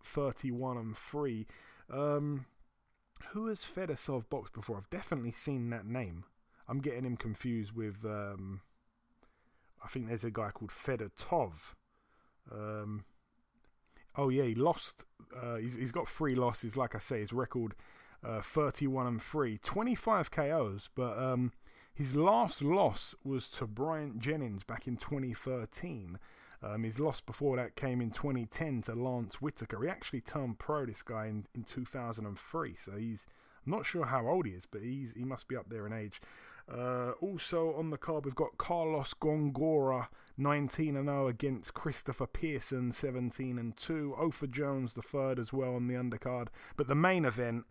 31-3. Who has Fedosov boxed before? I've definitely seen that name. I'm getting him confused with... I think there's a guy called Fedotov. Oh yeah, he lost. He's got 3 losses. Like I say, his record... 31-3, 25 KOs, but his last loss was to Bryant Jennings back in 2013. His loss before that came in 2010 to Lance Whitaker. He actually turned pro, this guy, in 2003, so I'm not sure how old he is, but he must be up there in age. Also on the card, we've got Carlos Gongora, 19-0 against Christopher Pearson, 17-2. Ofer Jones the third as well on the undercard. But the main event,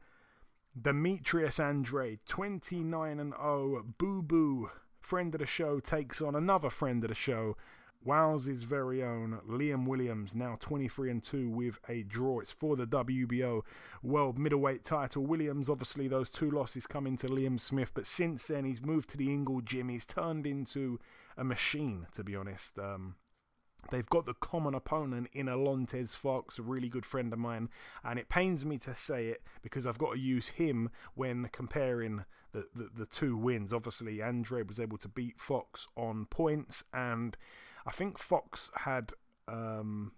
Demetrius Andrade, 29-0, Boo Boo, friend of the show, takes on another friend of the show, Wowz's very own Liam Williams, now 23-2 with a draw. It's for the WBO World Middleweight title. Williams, obviously, those 2 losses coming to Liam Smith, but since then he's moved to the Ingle Gym. He's turned into a machine, to be honest. They've got the common opponent in Alontez Fox, a really good friend of mine, and it pains me to say it because I've got to use him when comparing the 2 wins. Obviously, Andrade was able to beat Fox on points, and I think Fox had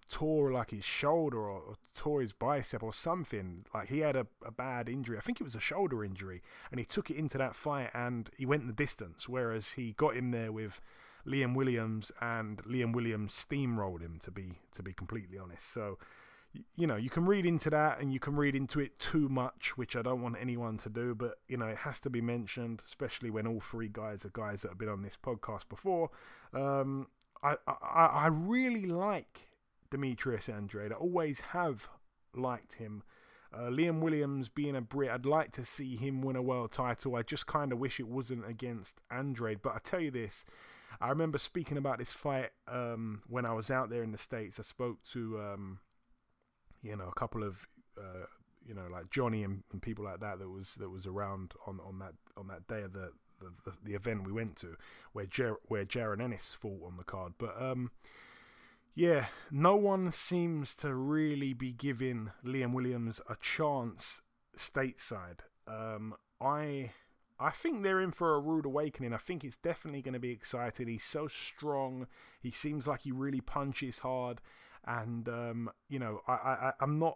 tore like his shoulder or tore his bicep or something. Like he had a bad injury. I think it was a shoulder injury, and he took it into that fight and he went the distance, whereas he got in there with Liam Williams, and Liam Williams steamrolled him, to be completely honest. So, you know, you can read into that, and you can read into it too much, which I don't want anyone to do, but, you know, it has to be mentioned, especially when all 3 guys are guys that have been on this podcast before. I really like Demetrius Andrade. I always have liked him. Liam Williams being a Brit, I'd like to see him win a world title. I just kind of wish it wasn't against Andrade. But I tell you this, I remember speaking about this fight when I was out there in the States. I spoke to, a couple of, like Johnny and people like that that was around on that day of the event we went to, where Jaron Ennis fought on the card. But no one seems to really be giving Liam Williams a chance stateside. I think they're in for a rude awakening. I think it's definitely going to be exciting. He's so strong. He seems like he really punches hard, and I'm not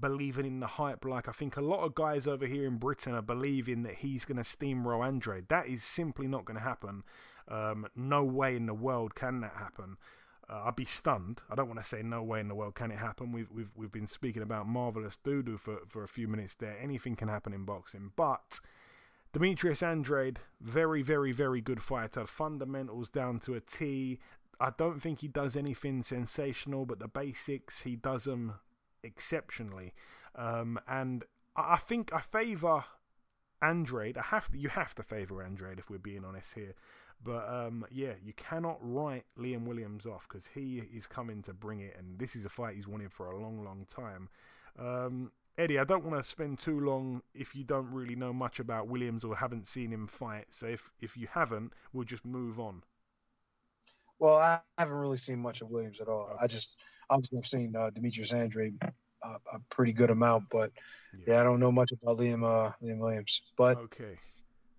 believing in the hype like I think a lot of guys over here in Britain are believing that he's going to steamroll Andrade. That is simply not going to happen. No way in the world can that happen. I'd be stunned. I don't want to say no way in the world can it happen. We've been speaking about Marvelous Doodoo for a few minutes there. Anything can happen in boxing. But Demetrius Andrade, very, very, very good fighter. Fundamentals down to a T. I don't think he does anything sensational, but the basics, he does them exceptionally, and I think I favor Andrade. You have to favor Andrade if we're being honest here, but you cannot write Liam Williams off because he is coming to bring it, and this is a fight he's wanted for a long, long time. Eddie, I don't want to spend too long if you don't really know much about Williams or haven't seen him fight. So if you haven't, we'll just move on. Well, I haven't really seen much of Williams at all. Okay. Obviously, I've seen Demetrius Andrade a pretty good amount, but I don't know much about Liam Williams. But okay,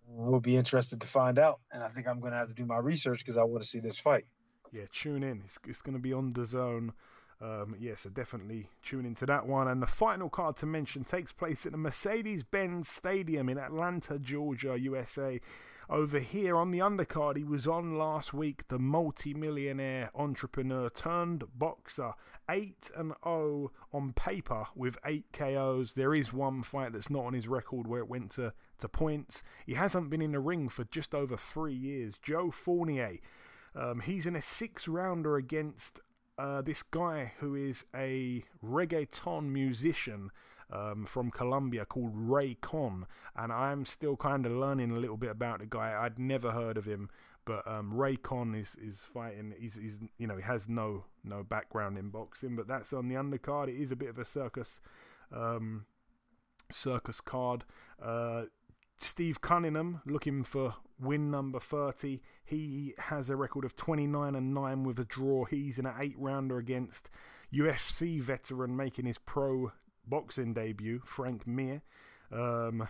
we'll be interested to find out, and I think I'm going to have to do my research because I want to see this fight. Yeah, tune in. It's going to be on DAZN. So definitely tune into that one. And the final card to mention takes place at the Mercedes-Benz Stadium in Atlanta, Georgia, USA. Over here on the undercard, he was on last week, the multi-millionaire entrepreneur turned boxer, 8-0 on paper with 8 KOs. There is one fight that's not on his record where it went to points. He hasn't been in the ring for just over 3 years. Joe Fournier, he's in a 6-rounder against this guy who is a reggaeton musician, from Colombia called Ray Con, and I'm still kind of learning a little bit about the guy. I'd never heard of him, but Ray Con is fighting. He has no background in boxing, but that's on the undercard. It is a bit of a circus card. Steve Cunningham looking for win number 30. He has a record of 29-9 with a draw. He's in an 8-rounder against UFC veteran making his pro boxing debut, Frank Mir. On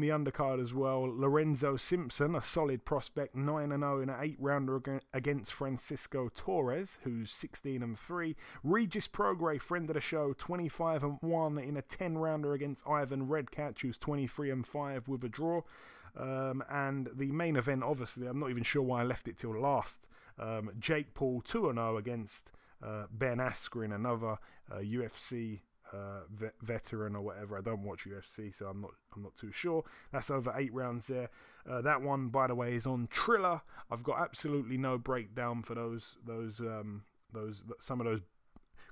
the undercard as well, Lorenzo Simpson, a solid prospect, 9-0 in an 8-rounder against Francisco Torres, who's 16-3. Regis Prograis, friend of the show, 25-1 in a 10-rounder against Ivan Redkach, who's 23-5 with a draw. And the main event, obviously, I'm not even sure why I left it till last. Jake Paul, 2-0 against Ben Askren, another UFC veteran or whatever. I don't watch UFC, so I'm not too sure. That's over 8 rounds there. That one, by the way, is on Triller. I've got absolutely no breakdown for those some of those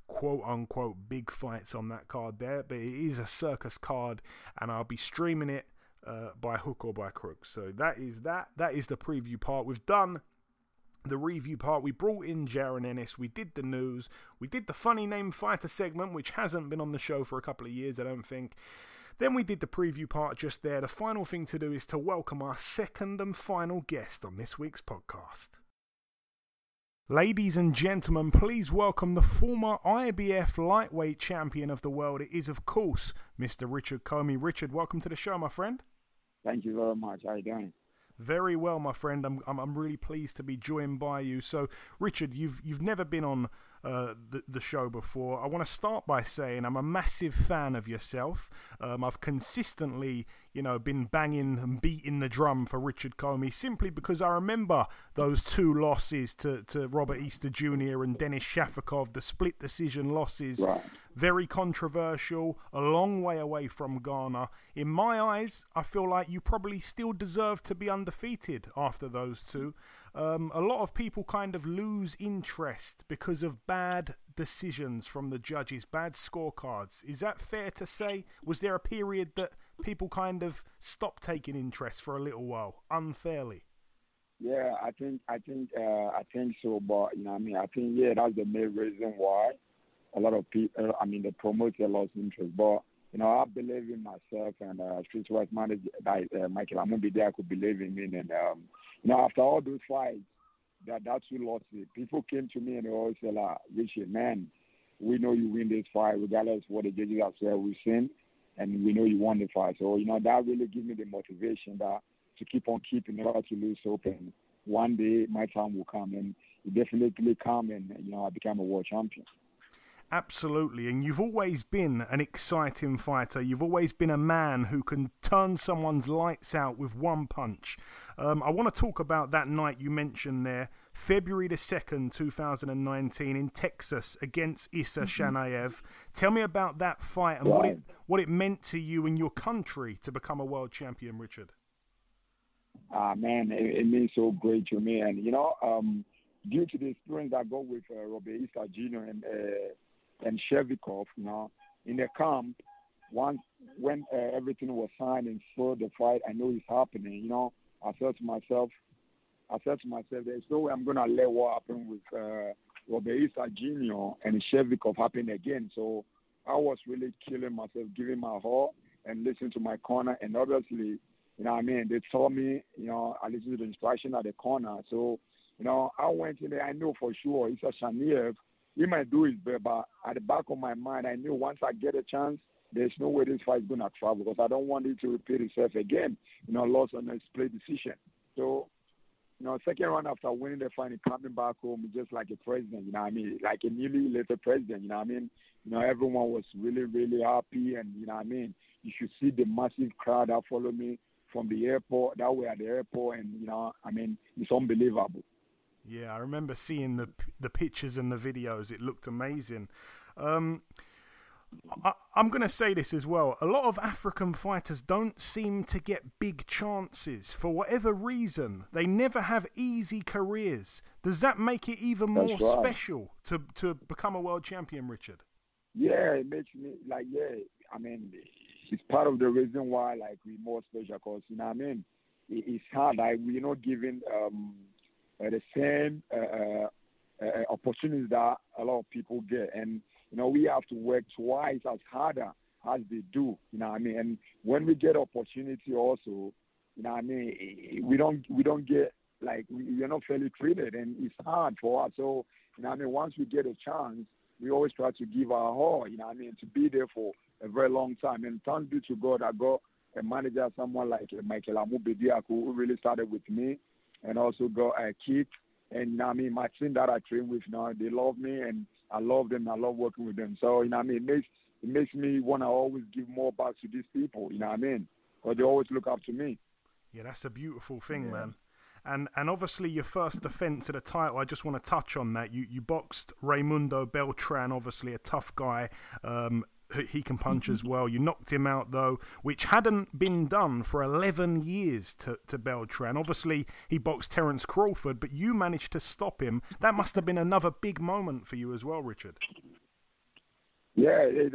quote unquote big fights on that card there, but it is a circus card, and I'll be streaming it by hook or by crook. So that is the preview part. We've done the review part. We brought in Jaron Ennis. We did the news. We did the funny name fighter segment, which hasn't been on the show for a couple of years, I don't think. Then we did the preview part just there. The final thing to do is to welcome our second and final guest on this week's podcast. Ladies and gentlemen, please welcome the former IBF lightweight champion of the world. It is, of course, Mr. Richard Commey. Richard, welcome to the show, my friend. Thank you very much. How are you doing? Very well, my friend. I'm really pleased to be joined by you. So, Richard, you've never been on the show before. I want to start by saying I'm a massive fan of yourself. I've consistently, been banging and beating the drum for Richard Commey simply because I remember those 2 losses to Robert Easter Jr. and Denis Shafikov, the split decision losses. Right. Very controversial, a long way away from Ghana. In my eyes, I feel like you probably still deserve to be undefeated after those 2. A lot of people kind of lose interest because of bad decisions from the judges, bad scorecards. Is that fair to say? Was there a period that people kind of stopped taking interest for a little while, unfairly? Yeah, I think so. But you know, I mean, I think that's the main reason why a lot of people, the promoter lost interest. But you know, I believe in myself, and Streetwise manager Michael Amubi there could believe in me. And you know, after all those fights, that's who lost it. People came to me and they always said, like, Richard, man, we know you win this fight, regardless of what the judges have said, we've seen, and we know you won the fight. So you know, that really gave me the motivation that. To keep on keeping, never to lose hope, and one day my time will come, and it definitely come, and you know, I become a world champion. Absolutely, and you've always been an exciting fighter. You've always been a man who can turn someone's lights out with one punch. I want to talk about that night you mentioned there, February the 2nd, 2019, in Texas against Issa Shanaev. Tell me about that fight and what it meant to you and your country to become a world champion, Richard. Man, it means so great to me. And, you know, due to the experience I got with Robert Issa Jr. and Shevikov, you know, in the camp, when everything was signed and saw the fight, I know it's happening. You know, I said to myself, there's no way I'm going to let what happened with Robert Issa Jr. and Shevikov happen again. So I was really killing myself, giving my all and listening to my corner. And obviously, you know what I mean? They told me, you know, I listened to the instruction at the corner. So, you know, I went in there. I knew for sure it's a Shanaev. He might do his best, but at the back of my mind, I knew once I get a chance, there's no way this fight is going to travel because I don't want it to repeat itself again. You know, lost on a split decision. So, you know, second round after winning the fight, coming back home, just like a president, you know what I mean? Like a newly elected president, you know what I mean? You know, everyone was really, really happy. And, you know what I mean? You should see the massive crowd that followed me. From the airport, that way at the airport, and you know, I mean, it's unbelievable. Yeah, I remember seeing the pictures and the videos. It looked amazing. I'm going to say this as well. A lot of African fighters don't seem to get big chances for whatever reason. They never have easy careers. Does that make it even more special to become a world champion, Richard? Yeah, it makes me like it's part of the reason why, like, we're more special because, you know what I mean, it's hard. Like, we're not given the same opportunities that a lot of people get. And, you know, we have to work twice as harder as they do, you know what I mean? And when we get opportunity also, you know what I mean, we don't get, like, we're not fairly treated, and it's hard for us. So, you know what I mean, once we get a chance, we always try to give our all, you know what I mean, to be there for a very long time. And thank you to God, I got a manager, someone like Michael Amubidiak, who really started with me, and also got a kick. And I mean, my team that I train with now, they love me, and I love them. I love working with them. So, you know what I mean, it makes me want to always give more back to these people, you know what I mean? Because they always look up to me. Yeah, that's a beautiful thing, man. And obviously your first defence of the title, I just want to touch on that. You boxed Raimundo Beltran, obviously a tough guy. He can punch as well. You knocked him out, though, which hadn't been done for 11 years to Beltran. Obviously, he boxed Terrence Crawford, but you managed to stop him. That must have been another big moment for you as well, Richard. Yeah, it is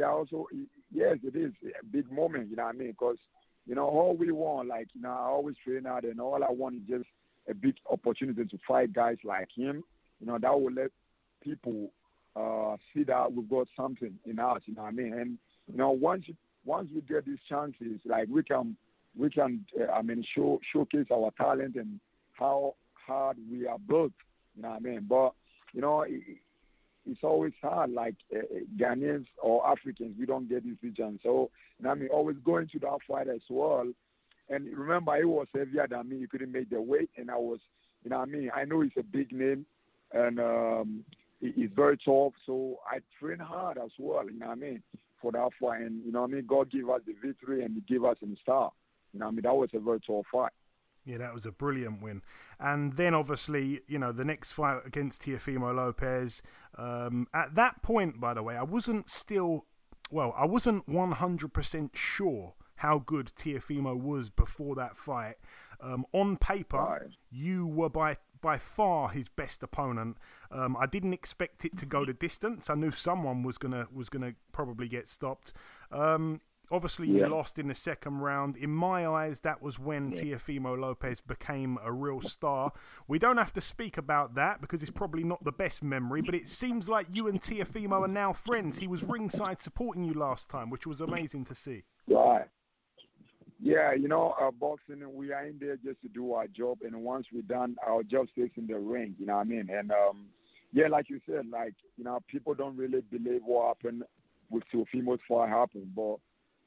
a big moment, you know what I mean? Because, you know, all we want, like, you know, I always train out, and all I want is just a big opportunity to fight guys like him. You know, that will let people see that we've got something in us, you know what I mean? And, you know, once we get these chances, like, we can showcase our talent and how hard we are built, you know what I mean? But, you know, it's always hard, like, Ghanaians or Africans, we don't get this vision. So, you know what I mean, always going to that fight as well. And remember, he was heavier than me. He couldn't make the weight, and I was, you know what I mean? I know it's a big name, and, it's very tough, so I train hard as well, you know what I mean, for that fight. And, you know what I mean, God gave us the victory and He gave us the star. You know what I mean, that was a very tough fight. Yeah, that was a brilliant win. And then, obviously, you know, the next fight against Teofimo Lopez. At that point, by the way, I wasn't 100% sure how good Teofimo was before that fight. On paper, you were by by far his best opponent. I didn't expect it to go the distance. I knew someone was gonna probably get stopped. Obviously, you lost in the second round. In my eyes, that was when Teofimo Lopez became a real star. We don't have to speak about that because it's probably not the best memory, but it seems like you and Teofimo are now friends. He was ringside supporting you last time, which was amazing to see. Right. Yeah, boxing, we are in there just to do our job, and once we're done, our job stays in the ring, you know what I mean? And, like you said, people don't really believe what happened with Teofimo's fight happened, but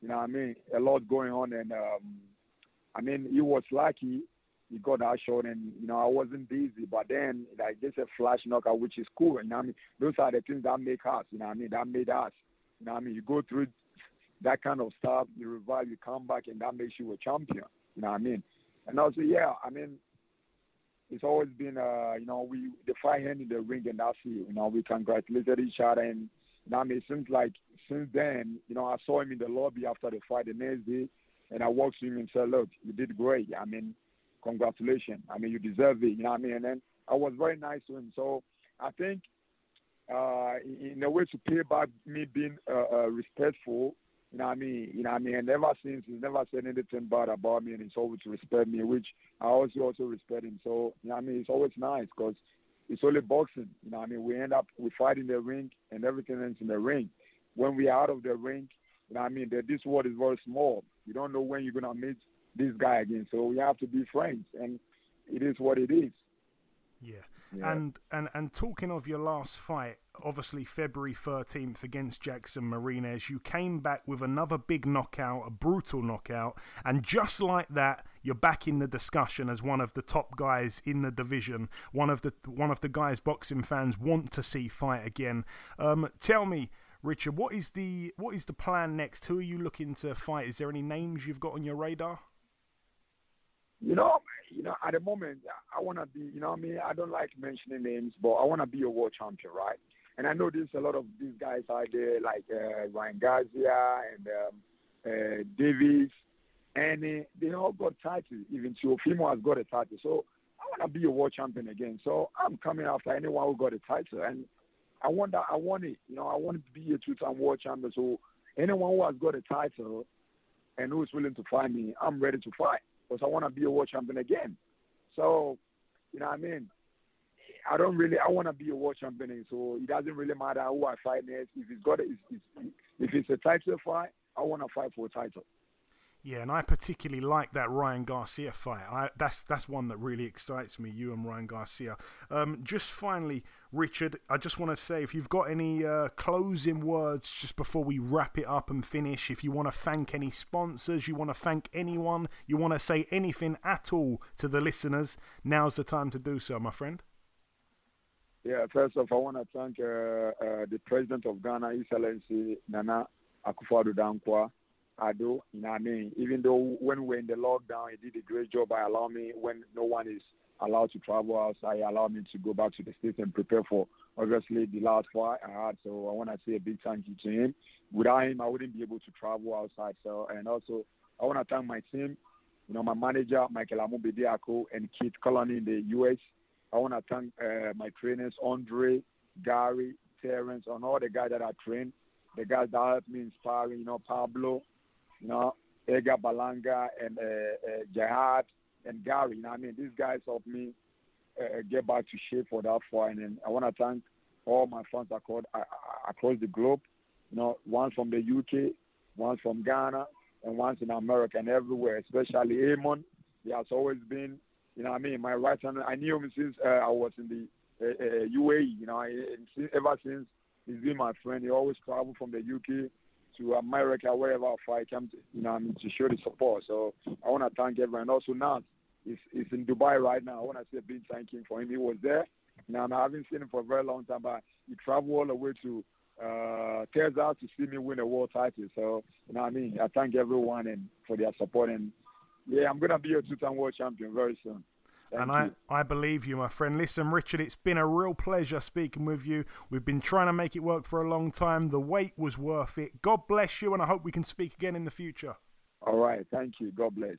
you know what I mean? A lot going on, and he was lucky. He got that shot, and I wasn't busy. But then, just a flash knockout, which is cool. You know what I mean? Those are the things that make us. You know what I mean? That made us. You know what I mean? You go through that kind of stuff, you revive, you come back, and that makes you a champion. You know what I mean? And also, it's always been, we the fight hand in the ring, and that's it. We congratulated each other, and it seems like since then, I saw him in the lobby after the fight the next day, and I walked to him and said, look, you did great. Congratulations. You deserve it. And then I was very nice to him. So I think in a way to pay back me being respectful, and ever since, he's never said anything bad about me, and he's always respect me, which I also respect him. So, it's always nice because it's only boxing. We end up, we fight in the ring, and everything ends in the ring. When we're out of the ring, this world is very small. You don't know when you're going to meet this guy again. So we have to be friends, and it is what it is. Yeah. And talking of your last fight, obviously February 13th against Jackson Marinez, you came back with another big knockout, a brutal knockout, and just like that, you're back in the discussion as one of the top guys in the division, one of the guys boxing fans want to see fight again. Tell me, Richard, what is the plan next? Who are you looking to fight? Is there any names you've got on your radar? At the moment, I want to be, I don't like mentioning names, but I want to be a world champion, right? And I know there's a lot of these guys out there, like Ryan Garcia and Davis, and they all got titles. Even Teofimo has got a title. So I want to be a world champion again. So I'm coming after anyone who got a title. And I want it. I want to be a two-time world champion. So anyone who has got a title and who is willing to fight me, I'm ready to fight. Because I want to be a world champion again. So, I want to be a world champion. So it doesn't really matter who I fight next. If it's a title fight, I want to fight for a title. Yeah, and I particularly like that Ryan Garcia fight. That's one that really excites me, you and Ryan Garcia. Just finally, Richard, I just want to say, if you've got any closing words just before we wrap it up and finish, if you want to thank any sponsors, you want to thank anyone, you want to say anything at all to the listeners, now's the time to do so, my friend. Yeah, first off, I want to thank the President of Ghana, His Excellency Nana Akufo-Addo Dankwa. I do, even though when we're in the lockdown, he did a great job by allowing me, when no one is allowed to travel outside, allowed me to go back to the States and prepare for, obviously, the last fight I had. So I want to say a big thank you to him. Without him, I wouldn't be able to travel outside. So, and also, I want to thank my team, my manager, Michael Amubediako, and Keith Colony in the U.S. I want to thank my trainers, Andre, Gary, Terrence, and all the guys that I trained, the guys that helped me inspire, Pablo, Edgar Balanga and Jihad and Gary. These guys helped me get back to shape for that fight. And I want to thank all my fans across the globe. One from the UK, one from Ghana, and one in America and everywhere. Especially Amon, he has always been. My right hand. I knew him since I was in the UAE. Ever since he's been my friend. He always traveled from the UK to America, wherever I fight, come to, to show the support. So I want to thank everyone. Also, Nance is in Dubai right now. I want to say a big thank you for him. He was there. I haven't seen him for a very long time, but he traveled all the way to Texas to see me win a world title. So, I thank everyone and for their support. And, I'm going to be a two-time world champion very soon. I believe you, my friend. Listen, Richard, it's been a real pleasure speaking with you. We've been trying to make it work for a long time. The wait was worth it. God bless you, and I hope we can speak again in the future. All right. Thank you. God bless.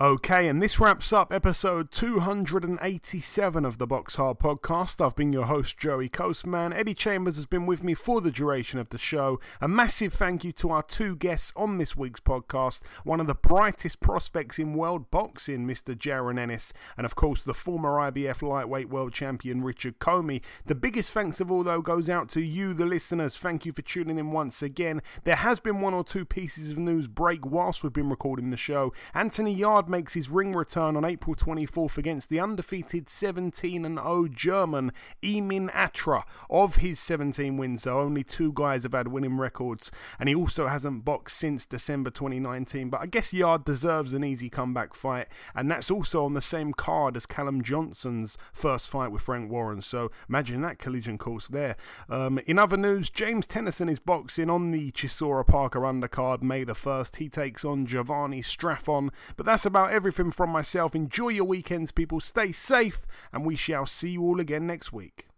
Okay, and this wraps up episode 287 of the Box Hard Podcast. I've been your host, Joey Coastman. Eddie Chambers has been with me for the duration of the show. A massive thank you to our two guests on this week's podcast, one of the brightest prospects in world boxing, Mr. Jaron Ennis, and of course the former IBF lightweight world champion, Richard Commey. The biggest thanks of all, though, goes out to you, the listeners. Thank you for tuning in once again. There has been one or two pieces of news break whilst we've been recording the show. Anthony Yard makes his ring return on April 24th against the undefeated 17-0 German Emin Atra. Of his 17 wins, though, only two guys have had winning records, and he also hasn't boxed since December 2019, but I guess Yard deserves an easy comeback fight, and that's also on the same card as Callum Johnson's first fight with Frank Warren, so imagine that collision course there. In other news, James Tennyson is boxing on the Chisora Parker undercard May the 1st. He takes on Giovanni Straffon, but that's about everything from myself. Enjoy your weekends, people. Stay safe, and we shall see you all again next week.